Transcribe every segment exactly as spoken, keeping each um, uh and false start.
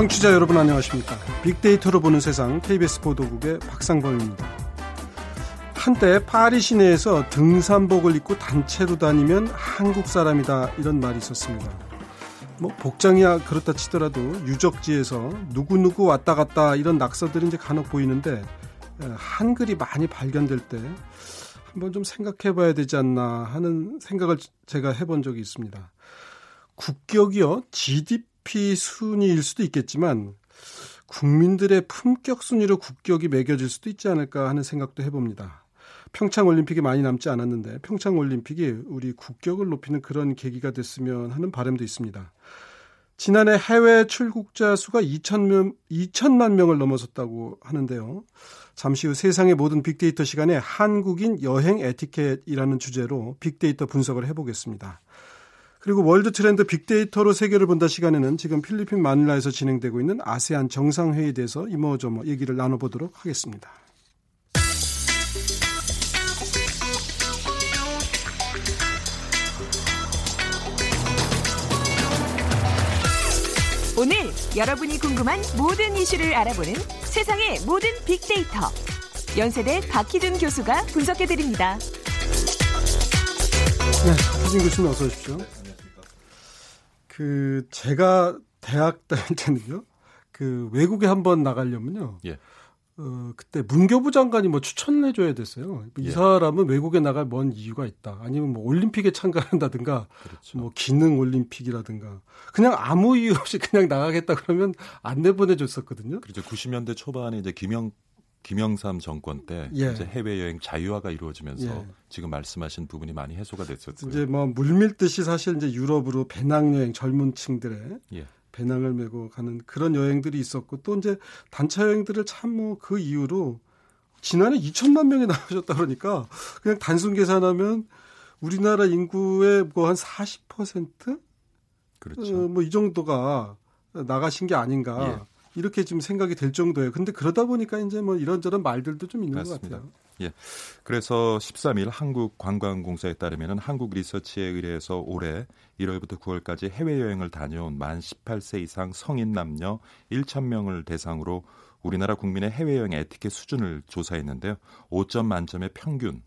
청취자 여러분 안녕하십니까. 빅데이터로 보는 세상 케이비에스 보도국의 박상범입니다. 한때 파리 시내에서 등산복을 입고 단체로 다니면 한국 사람이다 이런 말이 있었습니다. 뭐 복장이야 그렇다 치더라도 유적지에서 누구누구 왔다 갔다 이런 낙서들이 이제 간혹 보이는데 한글이 많이 발견될 때 한번 좀 생각해 봐야 되지 않나 하는 생각을 제가 해본 적이 있습니다. 국격이요 지디피 순위일 수도 있겠지만 국민들의 품격 순위로 국격이 매겨질 수도 있지 않을까 하는 생각도 해봅니다. 평창올림픽이 많이 남지 않았는데 평창올림픽이 우리 국격을 높이는 그런 계기가 됐으면 하는 바람도 있습니다. 지난해 해외 출국자 수가 이천만 명을 넘어섰다고 하는데요. 잠시 후 세상의 모든 빅데이터 시간에 한국인 여행 에티켓이라는 주제로 빅데이터 분석을 해보겠습니다. 그리고 월드 트렌드 빅데이터로 세계를 본다 시간에는 지금 필리핀 마닐라에서 진행되고 있는 아세안 정상회의에 대해서 이모저모 얘기를 나눠보도록 하겠습니다. 오늘 여러분이 궁금한 모든 이슈를 알아보는 세상의 모든 빅데이터. 연세대 박희준 교수가 분석해드립니다. 네, 박희준 교수님 어서 오십시오. 네, 안녕하십니까. 그 제가 대학 다닐 때는요, 그 외국에 한번 나가려면요, 예. 어, 그때 문교부 장관이 뭐 추천을 해줘야 됐어요. 이 예. 사람은 외국에 나갈 뭔 이유가 있다. 아니면 뭐 올림픽에 참가한다든가, 그렇죠. 뭐 기능 올림픽이라든가. 그냥 아무 이유 없이 그냥 나가겠다 그러면 안 내보내줬었거든요. 그렇죠. 구십 년대 초반에 이제 김영, 김영삼 정권 때 예. 이제 해외여행 자유화가 이루어지면서 예. 지금 말씀하신 부분이 많이 해소가 됐었고요. 이제 뭐 물밀듯이 사실 이제 유럽으로 배낭여행 젊은 층들의 예. 배낭을 메고 가는 그런 여행들이 있었고 또 이제 단체 여행들을 참 뭐 그 이후로 지난해 이천만 명이 나오셨다 그러니까 그냥 단순 계산하면 우리나라 인구의 뭐 한 사십 퍼센트? 그렇죠. 어, 뭐 이 정도가 나가신 게 아닌가 예. 이렇게 지금 생각이 될 정도예요. 근데 그러다 보니까 이제 뭐 이런저런 말들도 좀 있는 맞습니다. 것 같아요. 예. 그래서 십삼 일 한국관광공사에 따르면 한국 리서치에 의뢰해서 올해 일월부터 구월까지 해외여행을 다녀온 만 열여덟 세 이상 성인 남녀 천 명을 대상으로 우리나라 국민의 해외여행 에티켓 수준을 조사했는데요. 오 점 만점의 평균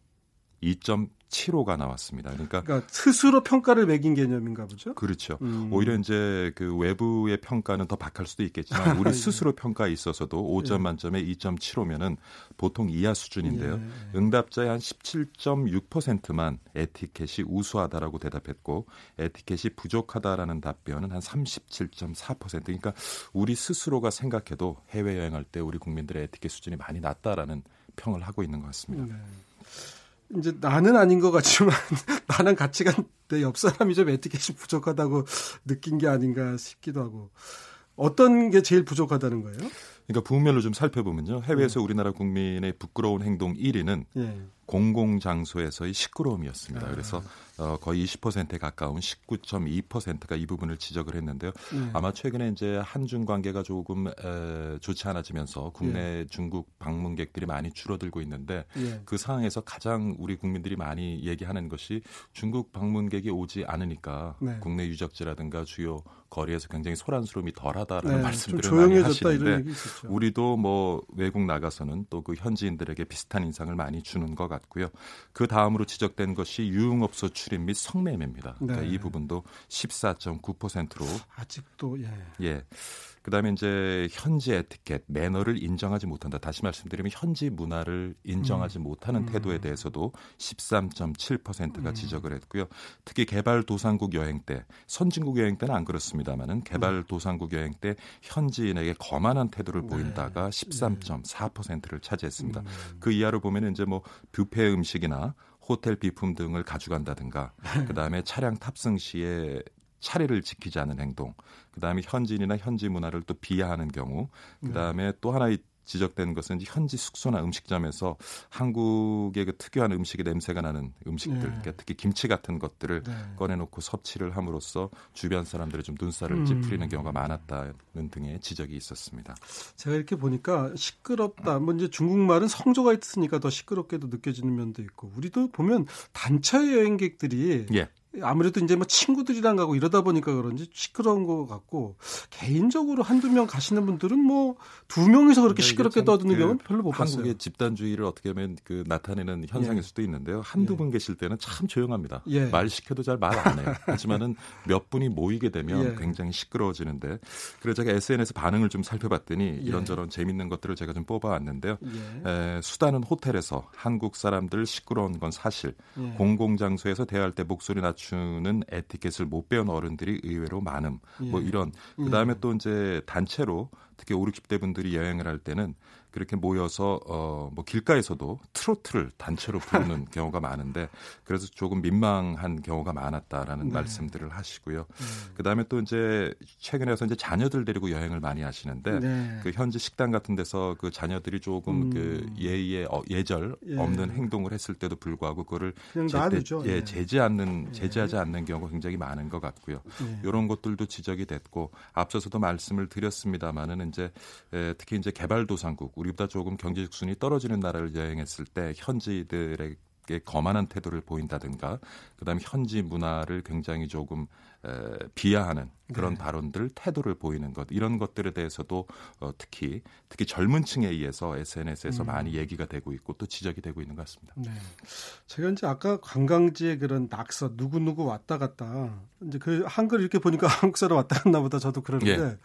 이 점 칠오가 나왔습니다. 그러니까, 그러니까 스스로 평가를 매긴 개념인가 보죠? 그렇죠. 음. 오히려 이제 그 외부의 평가는 더 박할 수도 있겠지만 우리 스스로 평가에 있어서도 오 점 만점에 이 점 칠오면은 보통 이하 수준인데요. 예. 응답자의 한 십칠 점 육 퍼센트만 에티켓이 우수하다라고 대답했고 에티켓이 부족하다라는 답변은 한 삼십칠 점 사 퍼센트. 그러니까 우리 스스로가 생각해도 해외여행할 때 우리 국민들의 에티켓 수준이 많이 낮다라는 평을 하고 있는 것 같습니다. 네. 이제 나는 아닌 것 같지만 나랑 같이 간 내 옆 사람이 좀 에티켓이 부족하다고 느낀 게 아닌가 싶기도 하고 어떤 게 제일 부족하다는 거예요? 그러니까 부문별로 좀 살펴보면요. 해외에서 네. 우리나라 국민의 부끄러운 행동 일 위는 네. 공공장소에서의 시끄러움이었습니다. 아. 그래서 어, 거의 이십 퍼센트에 가까운 십구 점 이 퍼센트가 이 부분을 지적을 했는데요. 네. 아마 최근에 이제 한중 관계가 조금 에, 좋지 않아지면서 국내 네. 중국 방문객들이 많이 줄어들고 있는데 네. 그 상황에서 가장 우리 국민들이 많이 얘기하는 것이 중국 방문객이 오지 않으니까 네. 국내 유적지라든가 주요 거리에서 굉장히 소란스러움이 덜하다라는 네. 말씀들을 많이 하시는데 우리도 뭐 외국 나가서는 또 그 현지인들에게 비슷한 인상을 많이 주는 것 같고요. 그 다음으로 지적된 것이 유흥업소 출입 및 성매매입니다. 그러니까 네. 이 부분도 십사 점 구 퍼센트로 아직도 예. 예. 그다음에 이제 현지 에티켓, 매너를 인정하지 못한다. 다시 말씀드리면 현지 문화를 인정하지 음. 못하는 태도에 대해서도 십삼 점 칠 퍼센트가 음. 지적을 했고요. 특히 개발도상국 여행 때, 선진국 여행 때는 안 그렇습니다만은 개발도상국 여행 때 현지인에게 거만한 태도를 보인다가 십삼 점 사 퍼센트를 차지했습니다. 음. 그 이하로 보면 이제 뭐 뷔페 음식이나 호텔 비품 등을 가져간다든가, 그다음에 차량 탑승 시에 차례를 지키지 않은 행동, 그다음에 현지인이나 현지 문화를 또 비하하는 경우, 그다음에 네. 또 하나 지적된 것은 현지 숙소나 음식점에서 한국의 그 특유한 음식의 냄새가 나는 음식들, 네. 그러니까 특히 김치 같은 것들을 네. 꺼내놓고 섭취를 함으로써 주변 사람들의 좀 눈살을 찌푸리는 음. 경우가 많았다는 등의 지적이 있었습니다. 제가 이렇게 보니까 시끄럽다. 뭐 이제 중국말은 성조가 있으니까 더 시끄럽게도 느껴지는 면도 있고, 우리도 보면 단체 여행객들이 예. 아무래도 이제 뭐 친구들이랑 가고 이러다 보니까 그런지 시끄러운 것 같고, 개인적으로 한두 명 가시는 분들은 뭐 두 명이서 그렇게 시끄럽게 떠드는 그 경우는 별로 못 봤어요. 한국의 집단주의를 어떻게 보면 그 나타내는 현상일 예. 수도 있는데요. 한두 예. 분 계실 때는 참 조용합니다. 예. 말 시켜도 잘 말 안 해요. 하지만은 몇 분이 모이게 되면 예. 굉장히 시끄러워지는데, 그래서 제가 에스엔에스 반응을 좀 살펴봤더니 이런저런 예. 재밌는 것들을 제가 좀 뽑아왔는데요. 예. 에, 수단은 호텔에서 한국 사람들 시끄러운 건 사실, 예. 공공장소에서 대화할 때 목소리 낮추 주는 에티켓을 못 배운 어른들이 의외로 많음. 예. 뭐 이런. 그다음에 예. 또 이제 단체로 특히 오십, 육십 대 분들이 여행을 할 때는 그렇게 모여서 어, 뭐 길가에서도 트로트를 단체로 부르는 경우가 많은데, 그래서 조금 민망한 경우가 많았다라는 네. 말씀들을 하시고요. 네. 그다음에 또 이제 최근에 와서 이제 자녀들 데리고 여행을 많이 하시는데 네. 그 현지 식당 같은 데서 그 자녀들이 조금 음. 그 예의 어, 예절 예. 없는 행동을 했을 때도 불구하고 그거를 제재, 예, 예. 제재 않는 제재하지 예. 않는 경우가 굉장히 많은 것 같고요. 예. 이런 것들도 지적이 됐고, 앞서서도 말씀을 드렸습니다마는 이제 에, 특히 이제 개발도상국, 우리보다 조금 경제적 수준이 떨어지는 나라를 여행했을 때 현지들에게 거만한 태도를 보인다든가, 그다음에 현지 문화를 굉장히 조금 에, 비하하는 그런 네. 발언들, 태도를 보이는 것, 이런 것들에 대해서도 어, 특히 특히 젊은 층에 의해서 에스엔에스에서 음. 많이 얘기가 되고 있고 또 지적이 되고 있는 것 같습니다. 네, 제가 이제 아까 관광지의 그런 낙서, 누구 누구 왔다 갔다, 이제 그 한글 이렇게 보니까 한국 사람 왔다 갔나 보다, 저도 그러는데 예.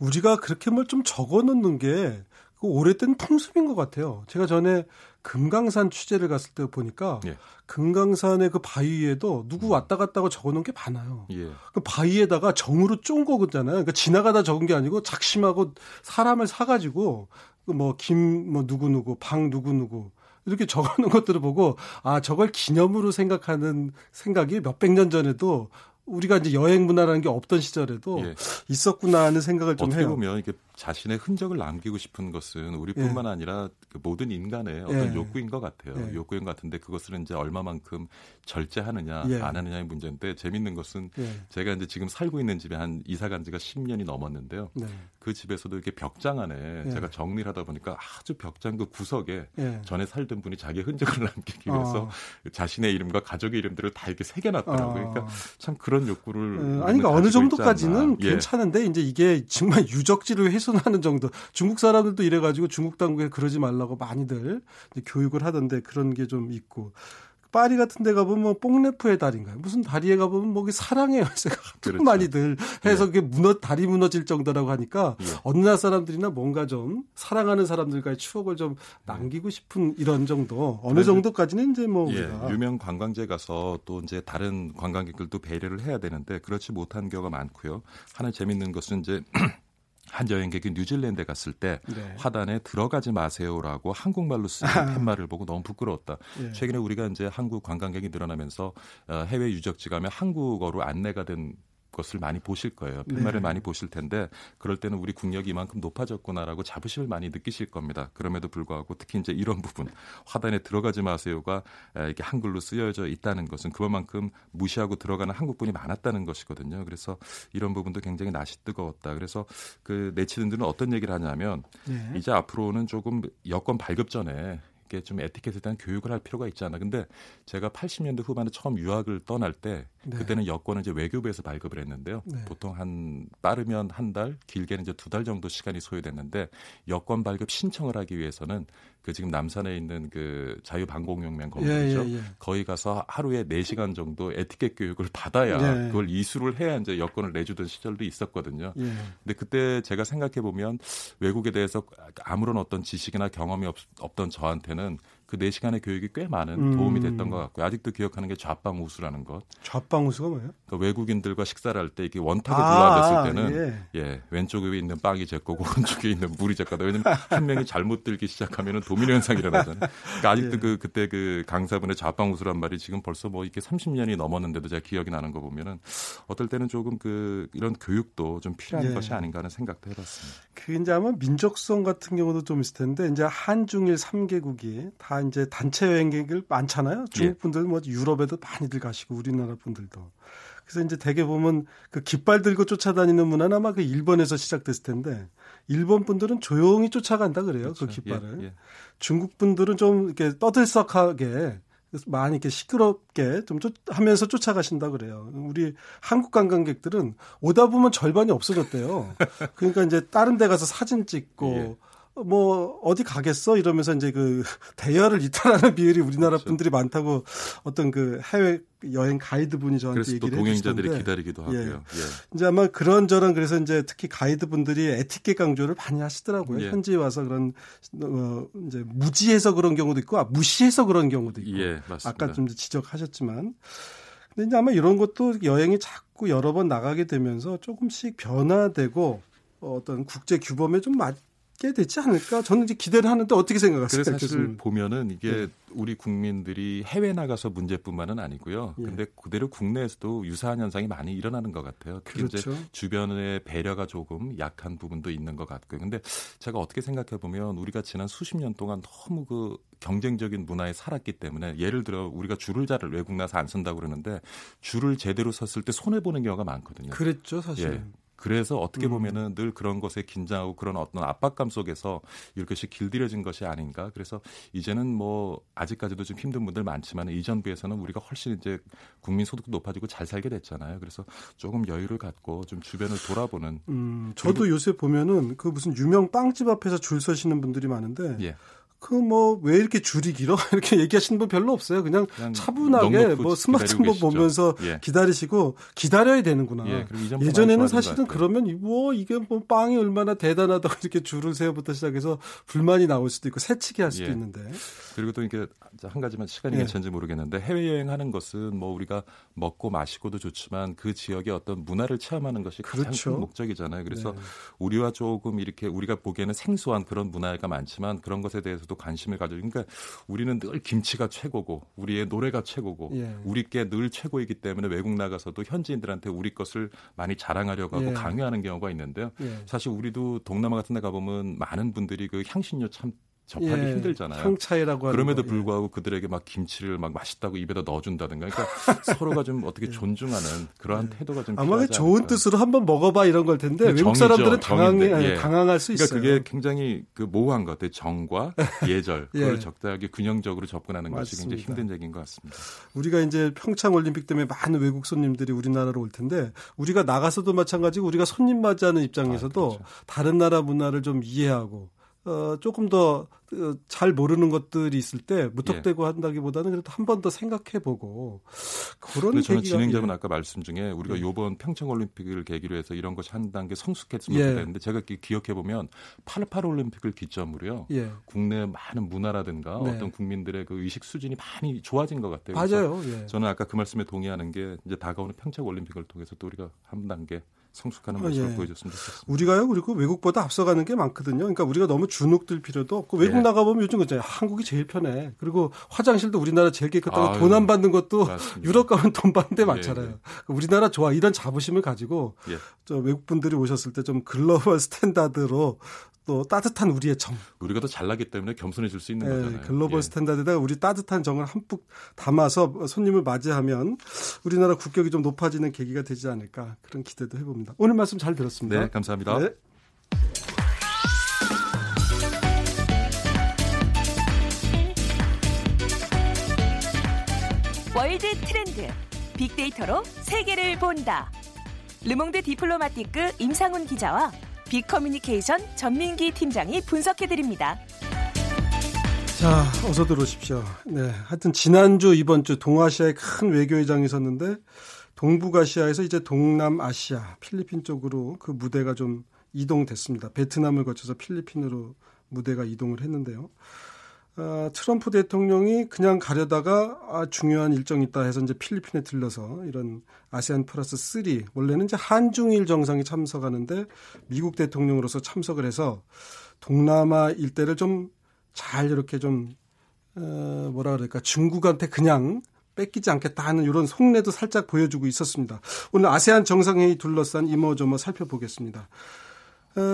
우리가 그렇게 뭘 좀 적어놓는 게 그 오래된 통습인 것 같아요. 제가 전에 금강산 취재를 갔을 때 보니까 예. 금강산의 그 바위에도 누구 왔다 갔다 하고 적어놓은 게 많아요. 예. 그 바위에다가 정으로 쫀 거잖아요. 그러니까 지나가다 적은 게 아니고 작심하고 사람을 사가지고 뭐 김 뭐 누구누구, 방 누구누구 이렇게 적어놓은 것들을 보고, 아, 저걸 기념으로 생각하는 생각이 몇백 년 전에도 우리가 이제 여행 문화라는 게 없던 시절에도 예. 있었구나 하는 생각을 좀 어떻게 해요. 어떻게 보면 이게 자신의 흔적을 남기고 싶은 것은 우리뿐만 예. 아니라 모든 인간의 어떤 예. 욕구인 것 같아요. 예. 욕구인 것 같은데 그것을 이제 얼마만큼 절제하느냐 예. 안 하느냐의 문제인데, 재밌는 것은 예. 제가 이제 지금 살고 있는 집에 한 이사 간 지가 십 년이 넘었는데요. 예. 그 집에서도 이렇게 벽장 안에 예. 제가 정리를 하다 보니까 아주 벽장 그 구석에 예. 전에 살던 분이 자기의 흔적을 남기기 위해서 어. 자신의 이름과 가족의 이름들을 다 이렇게 새겨놨더라고요. 어. 그러니까 참 그런 그런 욕구를 음, 아니 그러니까 어느 정도까지는 예. 괜찮은데, 이제 이게 정말 유적지를 훼손하는 정도. 중국 사람들도 이래가지고 중국 당국에 그러지 말라고 많이들 이제 교육을 하던데 그런 게 좀 있고, 파리 같은 데 가보면 뭐 뽕레프의 달인가요? 무슨 다리에 가보면 뭐 사랑의 열쇠가 그렇죠. 많이들 해서 예. 그게 무너, 다리 무너질 정도라고 하니까 예. 어느 나라 사람들이나 뭔가 좀 사랑하는 사람들과의 추억을 좀 남기고 싶은 이런 정도. 어느 정도까지는 이제 뭐 예. 우리가. 유명 관광지에 가서 또 이제 다른 관광객들도 배려를 해야 되는데 그렇지 못한 경우가 많고요. 하나 재밌는 것은 이제 한 여행객이 뉴질랜드에 갔을 때 네. 화단에 들어가지 마세요라고 한국말로 쓰는 팻말을 보고 너무 부끄러웠다. 네. 최근에 우리가 이제 한국 관광객이 늘어나면서 해외 유적지 가면 한국어로 안내가 된 것을 많이 보실 거예요. 팻말을 네. 많이 보실 텐데, 그럴 때는 우리 국력이 이만큼 높아졌구나라고 자부심을 많이 느끼실 겁니다. 그럼에도 불구하고 특히 이제 이런 부분, 화단에 들어가지 마세요가 이렇게 한글로 쓰여져 있다는 것은 그만큼 무시하고 들어가는 한국분이 많았다는 것이거든요. 그래서 이런 부분도 굉장히 낯이 뜨거웠다. 그래서 그 내치든들은 어떤 얘기를 하냐면 네. 이제 앞으로는 조금 여권 발급 전에 이렇게 좀 에티켓에 대한 교육을 할 필요가 있지 않나. 근데 제가 팔십 년대 후반에 처음 유학을 떠날 때 네. 그때는 여권을 이제 외교부에서 발급을 했는데요. 네. 보통 한 빠르면 한 달, 길게는 이제 두 달 정도 시간이 소요됐는데, 여권 발급 신청을 하기 위해서는 그 지금 남산에 있는 그 자유방공육면 건물이죠. 예, 예, 예. 거기 가서 하루에 네 시간 정도 에티켓 교육을 받아야 예. 그걸 이수를 해야 이제 여권을 내주던 시절도 있었거든요. 예. 근데 그때 제가 생각해 보면 외국에 대해서 아무런 어떤 지식이나 경험이 없, 없던 저한테는 그 네 시간의 교육이 꽤 많은 음. 도움이 됐던 것 같고요. 아직도 기억하는 게 좌빵우수라는 것. 좌빵우수가 뭐예요? 그러니까 외국인들과 식사를 할 때 이게 원탁에 둘러앉았을 아, 때는 예. 예, 왼쪽에 있는 빵이 제 거고 오른쪽에 있는 물이 제 거다. 왜냐하면 한 명이 잘못 들기 시작하면 도미노 현상이 일어나잖아요. 그러니까 아직도 예. 그, 그때 그 강사분의 좌빵우수란 말이 지금 벌써 뭐 이렇게 삼십 년이 넘었는데도 제가 기억이 나는 거 보면은 어떨 때는 조금 그 이런 교육도 좀 필요한 예. 것이 아닌가 하는 생각도 해봤습니다. 그 이제 아마 민족성 같은 경우도 좀 있을 텐데, 이제 한중일 삼 개국이 다 이제 단체 여행객들 많잖아요. 중국 분들 뭐 유럽에도 많이들 가시고 우리나라 분들도. 그래서 이제 대개 보면 그 깃발 들고 쫓아다니는 문화는 아마 그 일본에서 시작됐을 텐데, 일본 분들은 조용히 쫓아간다 그래요. 그렇죠. 그 깃발을. 예, 예. 중국 분들은 좀 이렇게 떠들썩하게 그래서 많이 이렇게 시끄럽게 좀 쫓, 하면서 쫓아가신다 그래요. 우리 한국 관광객들은 오다 보면 절반이 없어졌대요. 그러니까 이제 다른 데 가서 사진 찍고 예. 뭐 어디 가겠어 이러면서 이제 그 대여를 이탈하는 비율이 우리나라 그렇죠. 분들이 많다고 어떤 그 해외 여행 가이드 분이 저한테 얘기를 해주시던데. 그래서 또 동행자들이 기다리기도 하고요. 예. 예. 이제 아마 그런저런 그래서 이제 특히 가이드 분들이 에티켓 강조를 많이 하시더라고요. 예. 현지에 와서 그런 어 이제 무지해서 그런 경우도 있고 아, 무시해서 그런 경우도 있고. 예, 맞습니다. 아까 좀 지적하셨지만. 근데 이제 아마 이런 것도 여행이 자꾸 여러 번 나가게 되면서 조금씩 변화되고 어떤 국제 규범에 좀 맞. 게 되지 않을까? 저는 이제 기대를 하는데 어떻게 생각하세요? 그래서 사실 교수님. 보면은 이게 예. 우리 국민들이 해외 나가서 문제뿐만은 아니고요. 그런데 예. 그대로 국내에서도 유사한 현상이 많이 일어나는 것 같아요. 특히 그렇죠. 이제 주변의 배려가 조금 약한 부분도 있는 것 같고요. 그런데 제가 어떻게 생각해 보면 우리가 지난 수십 년 동안 너무 그 경쟁적인 문화에 살았기 때문에 예를 들어 우리가 줄을 잘 외국 나서 안 쓴다고 그러는데 줄을 제대로 섰을 때 손해 보는 경우가 많거든요. 그랬죠, 사실. 예. 그래서 어떻게 보면은 음. 늘 그런 것에 긴장하고 그런 어떤 압박감 속에서 이렇게씩 길들여진 것이 아닌가. 그래서 이제는 뭐 아직까지도 좀 힘든 분들 많지만 이전 비해서는 우리가 훨씬 이제 국민 소득도 높아지고 잘 살게 됐잖아요. 그래서 조금 여유를 갖고 좀 주변을 돌아보는. 음, 저도 그리고, 요새 보면은 그 무슨 유명 빵집 앞에서 줄 서시는 분들이 많은데. 예. 그 뭐 왜 이렇게 줄이 길어 이렇게 얘기하시는 분 별로 없어요. 그냥, 그냥 차분하게 뭐 스마트폰 보면서 예. 기다리시고 기다려야 되는구나. 예, 예전에는 사실은 그러면 뭐 이게 뭐 빵이 얼마나 대단하다고 이렇게 줄을 세워부터 시작해서 불만이 나올 수도 있고 새치기 할 수도 예. 있는데. 그리고 또 이렇게 한 가지만 시간이 예. 괜찮은지 모르겠는데 해외 여행하는 것은 뭐 우리가 먹고 마시고도 좋지만 그 지역의 어떤 문화를 체험하는 것이 가장 그렇죠. 큰 목적이잖아요. 그래서 네. 우리와 조금 이렇게 우리가 보기에는 생소한 그런 문화가 많지만 그런 것에 대해서 또 관심을 가져. 그러니까 우리는 늘 김치가 최고고 우리의 노래가 최고고 예. 우리 게 늘 최고이기 때문에 외국 나가서도 현지인들한테 우리 것을 많이 자랑하려고 하고 예. 강요하는 경우가 있는데요. 예. 사실 우리도 동남아 같은 데 가보면 많은 분들이 그 향신료 참 접하기 예, 힘들잖아요. 향차이라고 하는 그럼에도 불구하고 예. 그들에게 막 김치를 막 맛있다고 입에다 넣어준다든가. 그러니까 서로가 좀 어떻게 존중하는 그러한 예. 태도가 좀 아마 좋은 않을까. 뜻으로 한번 먹어봐 이런 걸 텐데 외국 정이죠, 사람들은 당황, 예. 당황할 수 그러니까 있어요. 그러니까 그게 굉장히 그 모호한 것 같아요. 정과 예절. 예. 그걸 적당하게 균형적으로 접근하는 맞습니다. 것이 굉장히 힘든 얘기인 것 같습니다. 우리가 이제 평창올림픽 때문에 많은 외국 손님들이 우리나라로 올 텐데 우리가 나가서도 마찬가지고 우리가 손님 맞이하는 입장에서도 아, 그렇죠. 다른 나라 문화를 좀 이해하고 어, 조금 더 잘 모르는 것들이 있을 때 무턱대고 예. 한다기보다는 그래도 한 번 더 생각해보고 그런 계기가. 저는 진행자분 예. 아까 말씀 중에 우리가 이번 예. 평창올림픽을 계기로 해서 이런 것이 한 단계 성숙했으면 좋겠는데 예. 제가 기억해보면 팔십팔 올림픽을 기점으로요. 예. 국내 많은 문화라든가 네. 어떤 국민들의 그 의식 수준이 많이 좋아진 것 같아요. 맞아요. 예. 저는 아까 그 말씀에 동의하는 게 이제 다가오는 평창올림픽을 통해서 또 우리가 한 단계 성숙하는 모습을 아, 예. 보여줬으면 좋겠습니다. 우리가요, 그리고 외국보다 앞서가는 게 많거든요. 그러니까 우리가 너무 주눅들 필요도 없고 외국 예. 나가보면 요즘 그죠? 한국이 제일 편해. 그리고 화장실도 우리나라 제일 깨끗하고 아, 돈 안 받는 것도 맞습니다. 유럽 가면 돈 받는 데 많잖아요. 예, 예. 우리나라 좋아. 이런 자부심을 가지고 예. 저 외국분들이 오셨을 때 좀 글로벌 스탠다드로 또 따뜻한 우리의 정. 우리가 더 잘나기 때문에 겸손해질 수 있는 예, 거잖아요. 글로벌 예. 스탠다드에다가 우리 따뜻한 정을 한뿍 담아서 손님을 맞이하면 우리나라 국격이 좀 높아지는 계기가 되지 않을까 그런 기대도 해봅니다. 오늘 말씀 잘 들었습니다. 네, 감사합니다. 네. 월드 트렌드. 빅데이터로 세계를 본다. 르몽드 디플로마티크 임상훈 기자와 비커뮤니케이션 전민기 팀장이 분석해드립니다. 자, 어서 들어오십시오. 네, 하여튼 지난주 이번주 동아시아의 큰 외교회장이 있었는데 동북아시아에서 이제 동남아시아, 필리핀 쪽으로 그 무대가 좀 이동됐습니다. 베트남을 거쳐서 필리핀으로 무대가 이동을 했는데요. 아, 트럼프 대통령이 그냥 가려다가 아, 중요한 일정이 있다 해서 이제 필리핀에 들러서 이런 아세안 플러스 삼 원래는 이제 한중일 정상이 참석하는데 미국 대통령으로서 참석을 해서 동남아 일대를 좀 잘 이렇게 좀 어, 뭐라 그럴까 중국한테 그냥 뺏기지 않겠다 하는 이런 속내도 살짝 보여주고 있었습니다. 오늘 아세안 정상회의 둘러싼 이모저모 살펴보겠습니다.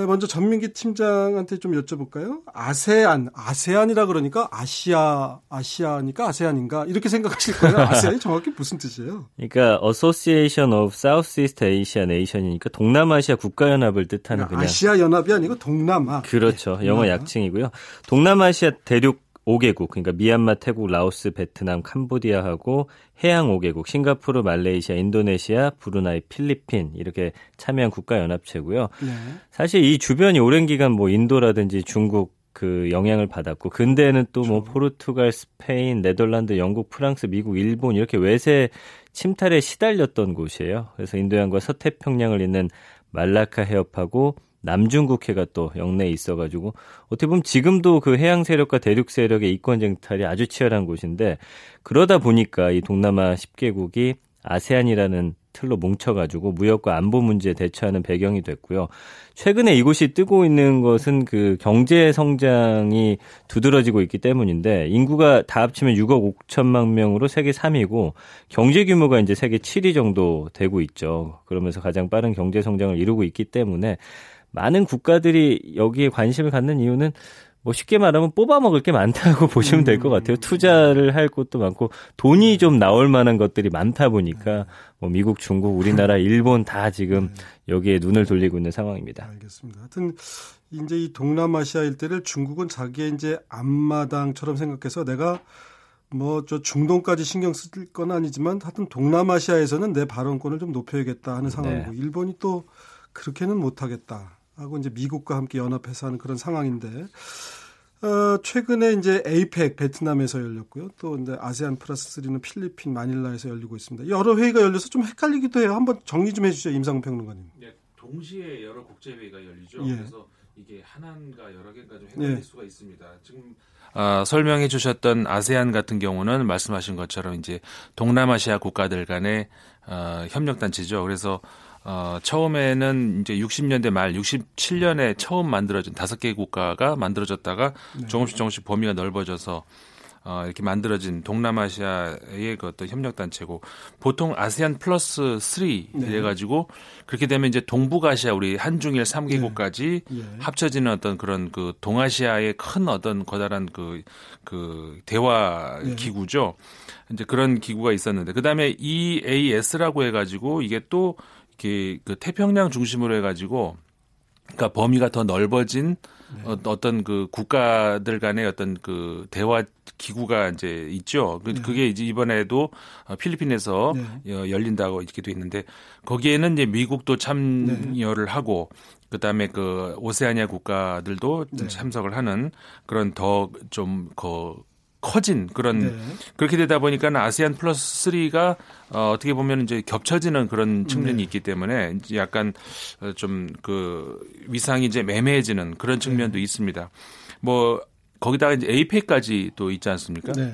먼저 전민기 팀장한테 좀 여쭤볼까요? 아세안, 아세안이라 그러니까 아시아, 아시아니까 아세안인가? 이렇게 생각하실 거예요. 아세안이 정확히 무슨 뜻이에요? 그러니까 Association of Southeast Asia Nation이니까 동남아시아 국가연합을 뜻하는 그냥. 아시아 연합이 아니고 동남아. 그렇죠. 영어 동남아. 약칭이고요. 동남아시아 대륙 오 개국, 그러니까 미얀마, 태국, 라오스, 베트남, 캄보디아하고 해양 오 개국, 싱가포르, 말레이시아, 인도네시아, 브루나이, 필리핀 이렇게 참여한 국가연합체고요. 네. 사실 이 주변이 오랜 기간 뭐 인도라든지 중국 그 영향을 받았고, 근대에는 또 뭐 포르투갈, 스페인, 네덜란드, 영국, 프랑스, 미국, 일본 이렇게 외세 침탈에 시달렸던 곳이에요. 그래서 인도양과 서태평양을 잇는 말라카 해협하고 남중국해가 또 영내에 있어가지고 어떻게 보면 지금도 그 해양 세력과 대륙 세력의 이권 쟁탈이 아주 치열한 곳인데, 그러다 보니까 이 동남아 십 개국이 아세안이라는 틀로 뭉쳐가지고 무역과 안보 문제에 대처하는 배경이 됐고요. 최근에 이곳이 뜨고 있는 것은 그 경제 성장이 두드러지고 있기 때문인데, 인구가 다 합치면 육억 오천만 명으로 세계 삼 위고 경제 규모가 이제 세계 칠 위 정도 되고 있죠. 그러면서 가장 빠른 경제 성장을 이루고 있기 때문에 많은 국가들이 여기에 관심을 갖는 이유는 뭐 쉽게 말하면 뽑아먹을 게 많다고 보시면 될 것 같아요. 투자를 할 곳도 많고 돈이 좀 나올 만한 것들이 많다 보니까 뭐 미국, 중국, 우리나라, 일본 다 지금 여기에 눈을 돌리고 있는 상황입니다. 알겠습니다. 하여튼 이제 이 동남아시아 일대를 중국은 자기의 이제 앞마당처럼 생각해서 내가 뭐 저 중동까지 신경 쓸 건 아니지만 하여튼 동남아시아에서는 내 발언권을 좀 높여야겠다 하는 상황이고, 네. 일본이 또 그렇게는 못하겠다 하고 이제 미국과 함께 연합해서 하는 그런 상황인데, 어, 최근에 이제 에이펙 베트남에서 열렸고요. 또 이제 아세안 플러스 삼은 필리핀 마닐라에서 열리고 있습니다. 여러 회의가 열려서 좀 헷갈리기도 해요. 한번 정리 좀 해주죠, 임상훈 평론가님. 네, 동시에 여러 국제 회의가 열리죠. 예. 그래서 이게 하나인가 여러 개인가 좀 헷갈릴 예. 수가 있습니다. 지금. 아, 설명해 주셨던 아세안 같은 경우는 말씀하신 것처럼 이제 동남아시아 국가들 간의 어, 협력단체죠. 그래서 어, 처음에는 이제 육십 년대 말 육십칠 년에 처음 만들어진 다섯 개 국가가 만들어졌다가 네. 조금씩 조금씩 범위가 넓어져서 어, 이렇게 만들어진 동남아시아의 그 어떤 협력단체고, 보통 아세안 플러스 삼 이래가지고 네. 그렇게 되면 이제 동북아시아 우리 한중일 삼 개국까지 네. 네. 합쳐지는 어떤 그런 그 동아시아의 큰 어떤 커다란 그, 그 대화 네. 기구죠. 이제 그런 기구가 있었는데, 그 다음에 이에이에스라고 해가지고 이게 또 이렇게 그 태평양 중심으로 해가지고, 그러니까 범위가 더 넓어진 네. 어떤 그 국가들 간의 어떤 그 대화 기구가 이제 있죠. 네. 그게 이제 이번에도 필리핀에서 네. 열린다고 이렇게 돼 있는데, 거기에는 이제 미국도 참여를 네. 하고, 그 다음에 그 오세아니아 국가들도 네. 참석을 하는 그런 더 좀 그 커진 그런 네. 그렇게 되다 보니까 아세안 플러스 삼이 어, 어떻게 보면 이제 겹쳐지는 그런 측면이 네. 있기 때문에 이제 약간 좀 그 위상이 이제 매매해지는 그런 측면도 네. 있습니다. 뭐 거기다가 이제 에이펙까지 또 있지 않습니까? 네.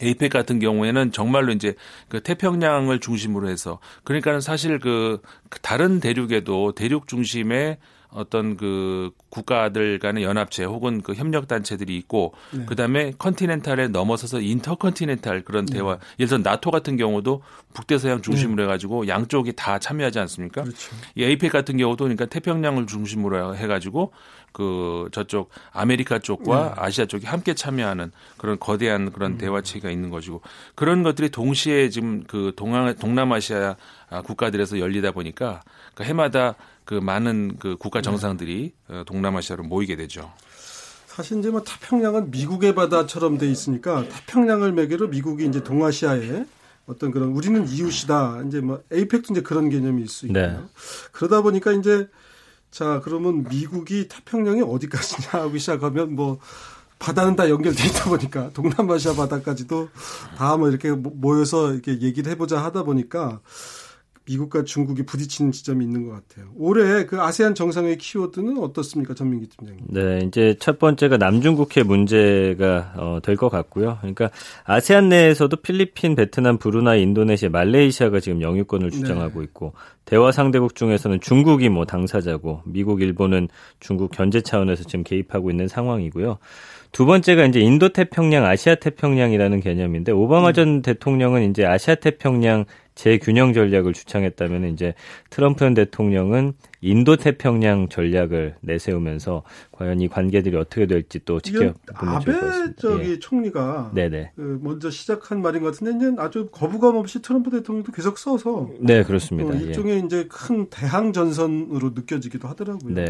에이펙 같은 경우에는 정말로 이제 그 태평양을 중심으로 해서, 그러니까는 사실 그 다른 대륙에도 대륙 중심의 어떤 그 국가들 간의 연합체 혹은 그 협력 단체들이 있고 네. 그다음에 컨티넨탈에 넘어서서 인터컨티넨탈 그런 대화, 네. 예를 들어 나토 같은 경우도 북대서양 중심으로 네. 해 가지고 양쪽이 다 참여하지 않습니까? 그렇죠. 이 에이펙 같은 경우도 그러니까 태평양을 중심으로 해 가지고 그 저쪽 아메리카 쪽과 네. 아시아 쪽이 함께 참여하는 그런 거대한 그런 음. 대화체가 있는 것이고, 그런 것들이 동시에 지금 그 동아, 동남아시아 국가들에서 열리다 보니까 그러니까 해마다 그 많은 그 국가 정상들이 네. 동남아시아로 모이게 되죠. 사실 이제 뭐 태평양은 미국의 바다처럼 돼 있으니까 태평양을 매개로 미국이 이제 동아시아에 어떤 그런 우리는 이웃이다. 이제 뭐 에이펙도 이제 그런 개념이 있을 수 있고요. 네. 그러다 보니까 이제 자, 그러면 미국이 태평양이 어디까지냐 하고 시작하면 뭐 바다는 다 연결돼 있다 보니까 동남아시아 바다까지도 다 뭐 이렇게 모여서 이렇게 얘기를 해보자 하다 보니까 미국과 중국이 부딪히는 지점이 있는 것 같아요. 올해 그 아세안 정상회의 키워드는 어떻습니까, 전민기 팀장님? 네, 이제 첫 번째가 남중국해 문제가 어, 될 것 같고요. 그러니까 아세안 내에서도 필리핀, 베트남, 브루나이, 인도네시아, 말레이시아가 지금 영유권을 주장하고 네. 있고, 대화 상대국 중에서는 중국이 뭐 당사자고, 미국, 일본은 중국 견제 차원에서 지금 개입하고 있는 상황이고요. 두 번째가 이제 인도 태평양, 아시아 태평양이라는 개념인데, 오바마 전 음. 대통령은 이제 아시아 태평양 재균형 전략을 주창했다면, 이제 트럼프 현 대통령은 인도태평양 전략을 내세우면서 과연 이 관계들이 어떻게 될지 또 지켜보면 좋을 것 같습니다. 아베 저기 예. 총리가 네네. 그 먼저 시작한 말인 것 같은데 아주 거부감 없이 트럼프 대통령도 계속 써서 네 그렇습니다. 어, 일종의 예. 이제 큰 대항 전선으로 느껴지기도 하더라고요. 네.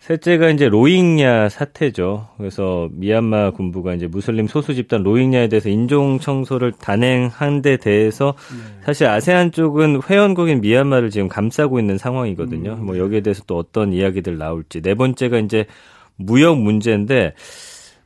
셋째가 이제 로힝야 사태죠. 그래서 미얀마 군부가 이제 무슬림 소수 집단 로힝야에 대해서 인종 청소를 단행한 데 대해서 네. 사실 아세안 쪽은 회원국인 미얀마를 지금 감싸고 있는 상황이거든요. 음. 뭐 여기에 대해서 또 어떤 이야기들 나올지. 네 번째가 이제 무역 문제인데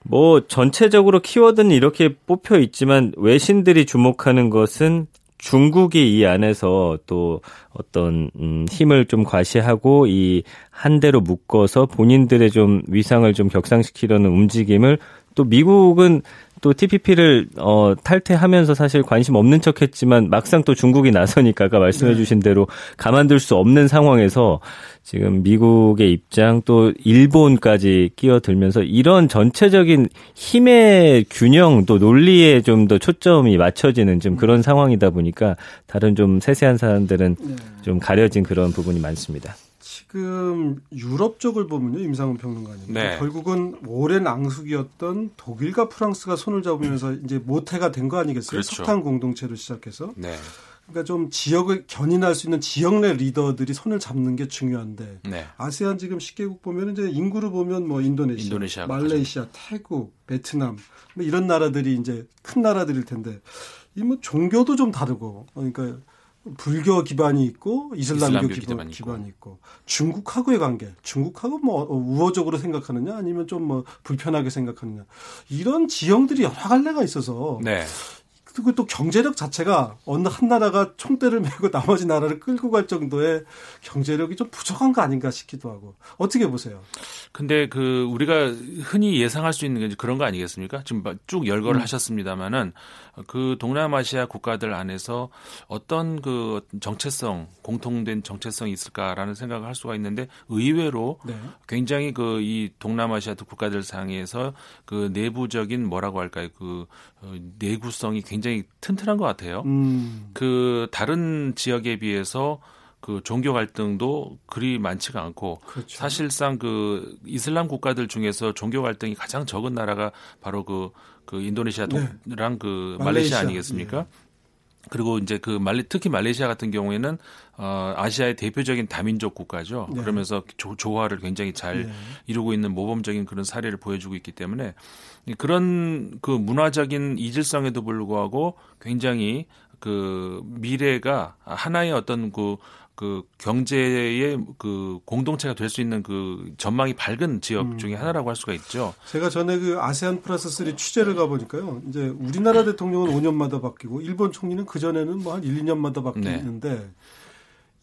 뭐 전체적으로 키워드는 이렇게 뽑혀 있지만 외신들이 주목하는 것은 중국이 이 안에서 또 어떤 음, 힘을 좀 과시하고 이 한 대로 묶어서 본인들의 좀 위상을 좀 격상시키려는 움직임을 또 미국은 또 티피피를 어, 탈퇴하면서 사실 관심 없는 척했지만 막상 또 중국이 나서니까 아까 말씀해 주신 대로 가만둘 수 없는 상황에서 지금 미국의 입장 또 일본까지 끼어들면서 이런 전체적인 힘의 균형 또 논리에 좀 더 초점이 맞춰지는 좀 그런 상황이다 보니까 다른 좀 세세한 사안들은 좀 가려진 그런 부분이 많습니다. 지금 유럽 쪽을 보면요, 임상훈 평론가님. 네. 결국은 오랜 앙숙이었던 독일과 프랑스가 손을 잡으면서 이제 모태가 된 거 아니겠어요? 그렇죠. 석탄 공동체로 시작해서. 네. 그러니까 좀 지역을 견인할 수 있는 지역 내 리더들이 손을 잡는 게 중요한데 네. 아세안 지금 십 개국 보면 이제 인구를 보면 뭐 인도네시아, 인도네시아 말레이시아, 가장. 태국, 베트남 뭐 이런 나라들이 이제 큰 나라들일 텐데 이 뭐 종교도 좀 다르고 그러니까. 불교 기반이 있고 이슬람교 기반, 기반이 있고 중국하고의 관계, 중국하고 뭐 우호적으로 생각하느냐 아니면 좀 뭐 불편하게 생각하느냐 이런 지형들이 여러 갈래가 있어서 네. 그리고 또 경제력 자체가 어느 한 나라가 총대를 메고 나머지 나라를 끌고 갈 정도의 경제력이 좀 부족한 거 아닌가 싶기도 하고 어떻게 보세요? 근데 그 우리가 흔히 예상할 수 있는 게 그런 거 아니겠습니까? 지금 쭉 열거를 음. 하셨습니다만은 그 동남아시아 국가들 안에서 어떤 그 정체성 공통된 정체성이 있을까라는 생각을 할 수가 있는데 의외로 네. 굉장히 그 이 동남아시아 국가들 상에서 그 내부적인 뭐라고 할까요? 그 내구성이 굉장히 굉장히 튼튼한 것 같아요. 음. 그 다른 지역에 비해서 그 종교 갈등도 그리 많지가 않고 그렇죠. 사실상 그 이슬람 국가들 중에서 종교 갈등이 가장 적은 나라가 바로 그, 그 인도네시아랑 네. 그 말레이시아, 말레이시아 아니겠습니까? 네. 그리고 이제 그 말레 특히 말레이시아 같은 경우에는 어, 아시아의 대표적인 다민족 국가죠. 네. 그러면서 조, 조화를 굉장히 잘 네. 이루고 있는 모범적인 그런 사례를 보여주고 있기 때문에 그런 그 문화적인 이질성에도 불구하고 굉장히 그 미래가 하나의 어떤 그, 그 경제의 그 공동체가 될 수 있는 그 전망이 밝은 지역 음. 중에 하나라고 할 수가 있죠. 제가 전에 그 아세안 플러스 쓰리 취재를 가보니까요. 이제 우리나라 대통령은 오 년마다 바뀌고 일본 총리는 그전에는 뭐 한 일, 이 년마다 바뀌는데 네.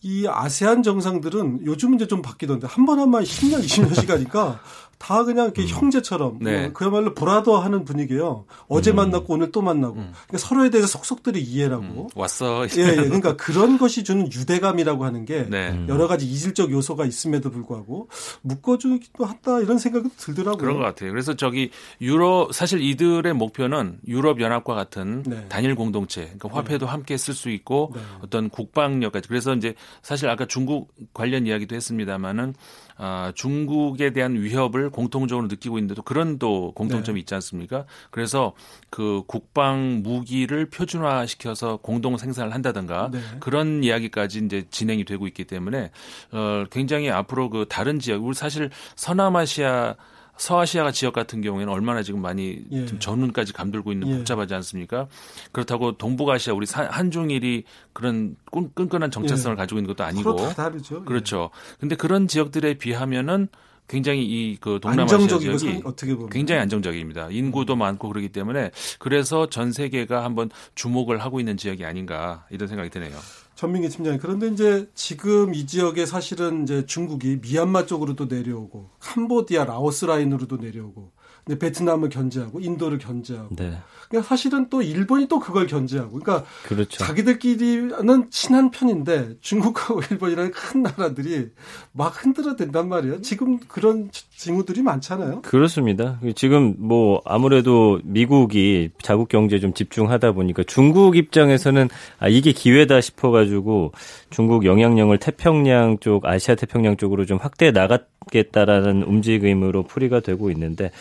이 아세안 정상들은 요즘 이제 좀 바뀌던데 한 번 한 번 십 년, 이십 년씩 가니까 다 그냥 이렇게 음. 형제처럼 네. 그야말로 보라도 하는 분위기예요. 어제 음. 만났고 오늘 또 만나고 음. 그러니까 서로에 대해서 속속들이 이해라고. 음. 왔어. 예, 예. 그러니까 그런 것이 주는 유대감이라고 하는 게 네. 음. 여러 가지 이질적 요소가 있음에도 불구하고 묶어주기도 하다 이런 생각이 들더라고요. 그런 것 같아요. 그래서 저기 유럽 사실 이들의 목표는 유럽 연합과 같은 네. 단일 공동체. 그러니까 화폐도 네. 함께 쓸 수 있고 네. 어떤 국방력까지. 그래서 이제 사실 아까 중국 관련 이야기도 했습니다만은. 아, 중국에 대한 위협을 공통적으로 느끼고 있는데도 그런 또 공통점이 네. 있지 않습니까? 그래서 그 국방 무기를 표준화시켜서 공동 생산을 한다든가 네. 그런 이야기까지 이제 진행이 되고 있기 때문에 어, 굉장히 앞으로 그 다른 지역, 우리 사실 서남아시아 서아시아가 지역 같은 경우에는 얼마나 지금 많이 예. 지금 전운까지 감돌고 있는 예. 복잡하지 않습니까? 그렇다고 동북아시아 우리 한중일이 그런 끈끈한 정체성을 예. 가지고 있는 것도 아니고 서로 다 다르죠. 그렇죠. 그런데 예. 그런 지역들에 비하면은 굉장히 이 그 동남아시아 지역이 어떻게 보면. 굉장히 안정적입니다. 인구도 많고 그렇기 때문에 그래서 전 세계가 한번 주목을 하고 있는 지역이 아닌가 이런 생각이 드네요. 전민기 팀장님, 그런데 이제 지금 이 지역에 사실은 이제 중국이 미얀마 쪽으로도 내려오고 캄보디아, 라오스 라인으로도 내려오고 이제 베트남을 견제하고 인도를 견제하고. 네. 그러니까 사실은 또 일본이 또 그걸 견제하고. 그러니까 그렇죠. 자기들끼리는 친한 편인데 중국하고 일본이라는 큰 나라들이 막 흔들어댄단 말이에요. 지금 그런 징후들이 많잖아요. 그렇습니다. 지금 뭐 아무래도 미국이 자국 경제에 좀 집중하다 보니까 중국 입장에서는 아, 이게 기회다 싶어가지고 중국 영향력을 태평양 쪽, 아시아 태평양 쪽으로 좀 확대해 나갔겠다라는 움직임으로 풀이가 되고 있는데,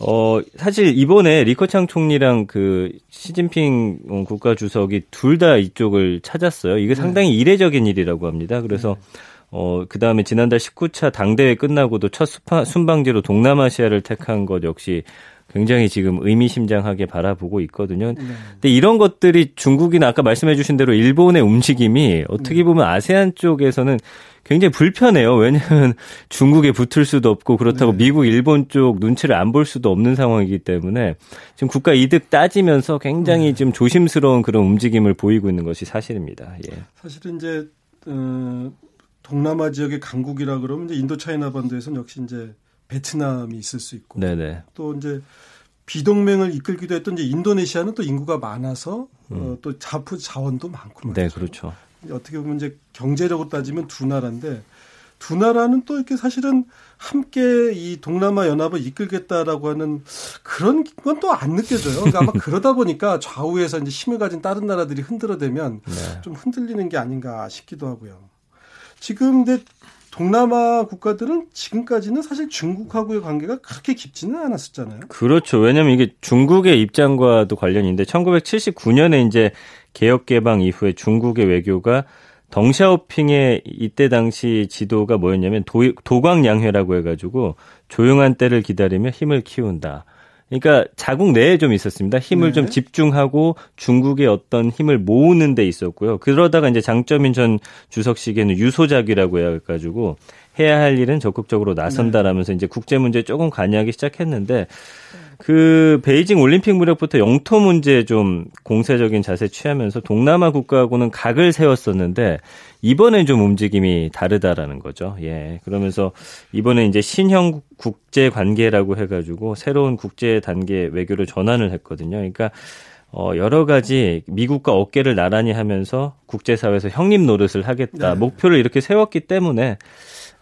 어, 사실 이번에 리커창 총리랑 그 시진핑 국가 주석이 둘 다 이쪽을 찾았어요. 이게 상당히 이례적인 일이라고 합니다. 그래서 어, 그 다음에 지난달 십구 차 당대회 끝나고도 첫 수파, 순방지로 동남아시아를 택한 것 역시 굉장히 지금 의미심장하게 바라보고 있거든요. 네. 근데 이런 것들이 중국이나 아까 말씀해 주신 대로 일본의 움직임이 어떻게 보면 아세안 쪽에서는 굉장히 불편해요. 왜냐하면 중국에 붙을 수도 없고 그렇다고 네. 미국, 일본 쪽 눈치를 안 볼 수도 없는 상황이기 때문에 지금 국가 이득 따지면서 굉장히 네. 좀 조심스러운 그런 움직임을 보이고 있는 것이 사실입니다. 예. 사실은 이제 어, 동남아 지역의 강국이라 그러면 이제 인도차이나 반도에서는 역시 이제 베트남이 있을 수 있고 네네. 또 이제 비동맹을 이끌기도 했던 이제 인도네시아는 또 인구가 많아서 음. 어, 또 자부 자원도 많고 말이죠. 네, 그렇죠. 어떻게 보면 이제 경제적으로 따지면 두 나라인데 두 나라는 또 이렇게 사실은 함께 이 동남아 연합을 이끌겠다라고 하는 그런 건 또 안 느껴져요. 그러니까 아마 그러다 보니까 좌우에서 이제 힘을 가진 다른 나라들이 흔들어대면 네. 좀 흔들리는 게 아닌가 싶기도 하고요. 지금 근데 동남아 국가들은 지금까지는 사실 중국하고의 관계가 그렇게 깊지는 않았었잖아요. 그렇죠. 왜냐하면 이게 중국의 입장과도 관련이 있는데 천구백칠십구 년에 이제 개혁개방 이후에 중국의 외교가 덩샤오핑의 이때 당시 지도가 뭐였냐면 도, 도광양회라고 해가지고 조용한 때를 기다리며 힘을 키운다. 그러니까 자국 내에 좀 있었습니다. 힘을 네. 좀 집중하고 중국의 어떤 힘을 모으는 데 있었고요. 그러다가 이제 장점인 전 주석 시기에는 유소작이라고 해가지고 해야 할 일은 적극적으로 나선다라면서 네. 이제 국제 문제에 조금 관여하기 시작했는데 그 베이징 올림픽 무렵부터 영토 문제에 좀 공세적인 자세 취하면서 동남아 국가하고는 각을 세웠었는데 이번엔 좀 움직임이 다르다라는 거죠. 예. 그러면서 이번에 이제 신형 국제 관계라고 해가지고 새로운 국제 단계 외교를 전환을 했거든요. 그러니까 어, 여러 가지 미국과 어깨를 나란히 하면서 국제사회에서 형님 노릇을 하겠다. 네. 목표를 이렇게 세웠기 때문에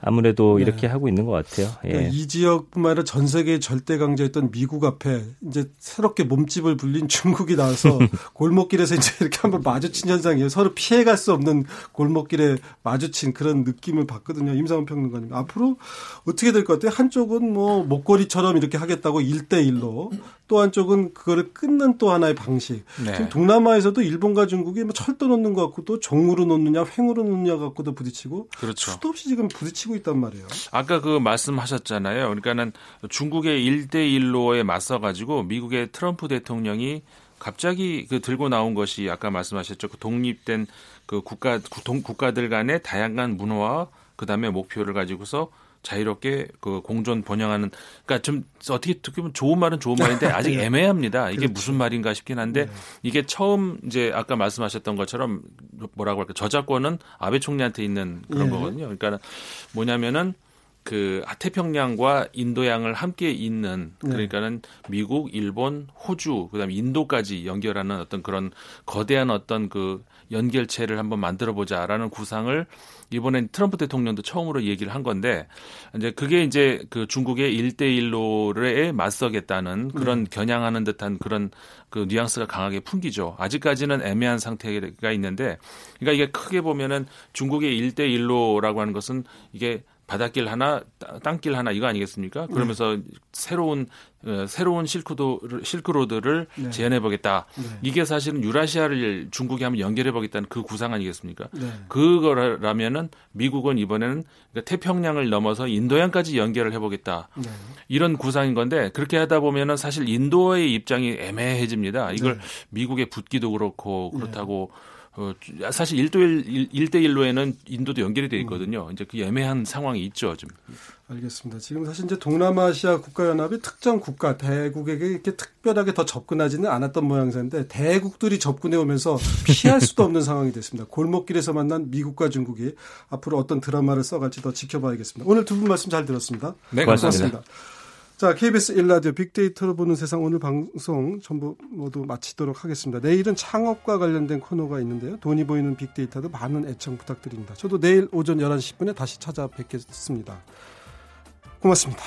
아무래도 이렇게 네. 하고 있는 것 같아요. 예. 이 지역뿐만 아니라 전 세계의 절대 강자였던 미국 앞에 이제 새롭게 몸집을 불린 중국이 나와서 골목길에서 이제 이렇게 한번 마주친 현상이에요. 서로 피해갈 수 없는 골목길에 마주친 그런 느낌을 받거든요. 임상훈 평론가님. 앞으로 어떻게 될 것 같아요? 한쪽은 뭐 목걸이처럼 이렇게 하겠다고 일대일로 또 한쪽은 그거를 끊는 또 하나의 방식. 네. 지금 동남아에서도 일본과 중국이 뭐 철도 놓는 것 같고 또 종으로 놓느냐 횡으로 놓느냐 갖고도 부딪히고 그렇죠. 수도 없이 지금 부딪히고 있단 말이에요. 아까 그 말씀하셨잖아요. 그러니까는 중국의 일대일로에 맞서 가지고 미국의 트럼프 대통령이 갑자기 그 들고 나온 것이 아까 말씀하셨죠. 그 독립된 그 국가 동, 국가들 간의 다양한 문화와 그다음에 목표를 가지고서 자유롭게 그 공존 번영하는 그러니까 좀 어떻게 보면 좋은 말은 좋은 말인데 아직 애매합니다. 이게 그렇죠. 무슨 말인가 싶긴 한데 네. 이게 처음 이제 아까 말씀하셨던 것처럼 뭐라고 할까 저작권은 아베 총리한테 있는 그런 네. 거거든요. 그러니까 뭐냐면은 그 태평양과 인도양을 함께 잇는 그러니까는 미국, 일본, 호주 그다음에 인도까지 연결하는 어떤 그런 거대한 어떤 그 연결체를 한번 만들어보자라는 구상을 이번엔 트럼프 대통령도 처음으로 얘기를 한 건데 이제 그게 이제 그 중국의 일대일로에 맞서겠다는 그런 네. 겨냥하는 듯한 그런 그 뉘앙스가 강하게 풍기죠. 아직까지는 애매한 상태가 있는데 그러니까 이게 크게 보면은 중국의 일대일로라고 하는 것은 이게 바닷길 하나, 땅길 하나 이거 아니겠습니까? 그러면서 네. 새로운 새로운 실크도, 실크로드를 네. 제안해보겠다. 네. 이게 사실은 유라시아를 중국이 한번 연결해보겠다는 그 구상 아니겠습니까? 네. 그거라면은 미국은 이번에는 태평양을 넘어서 인도양까지 연결을 해보겠다. 네. 이런 구상인 건데 그렇게 하다 보면은 사실 인도의 입장이 애매해집니다. 이걸 네. 미국에 붙기도 그렇고 그렇다고. 네. 어, 사실 일대일로에는 인도도 연결이 되어 있거든요. 이제 그 애매한 상황이 있죠, 지금. 알겠습니다. 지금 사실 이제 동남아시아 국가연합이 특정 국가, 대국에게 이렇게 특별하게 더 접근하지는 않았던 모양새인데, 대국들이 접근해 오면서 피할 수도 없는 상황이 됐습니다. 골목길에서 만난 미국과 중국이 앞으로 어떤 드라마를 써갈지 더 지켜봐야겠습니다. 오늘 두 분 말씀 잘 들었습니다. 네, 고맙습니다. 고맙습니다. 자, 케이비에스 일 라디오 빅데이터로 보는 세상 오늘 방송 전부 모두 마치도록 하겠습니다. 내일은 창업과 관련된 코너가 있는데요. 돈이 보이는 빅데이터도 많은 애청 부탁드립니다. 저도 내일 오전 열한 시 십 분에 다시 찾아뵙겠습니다. 고맙습니다.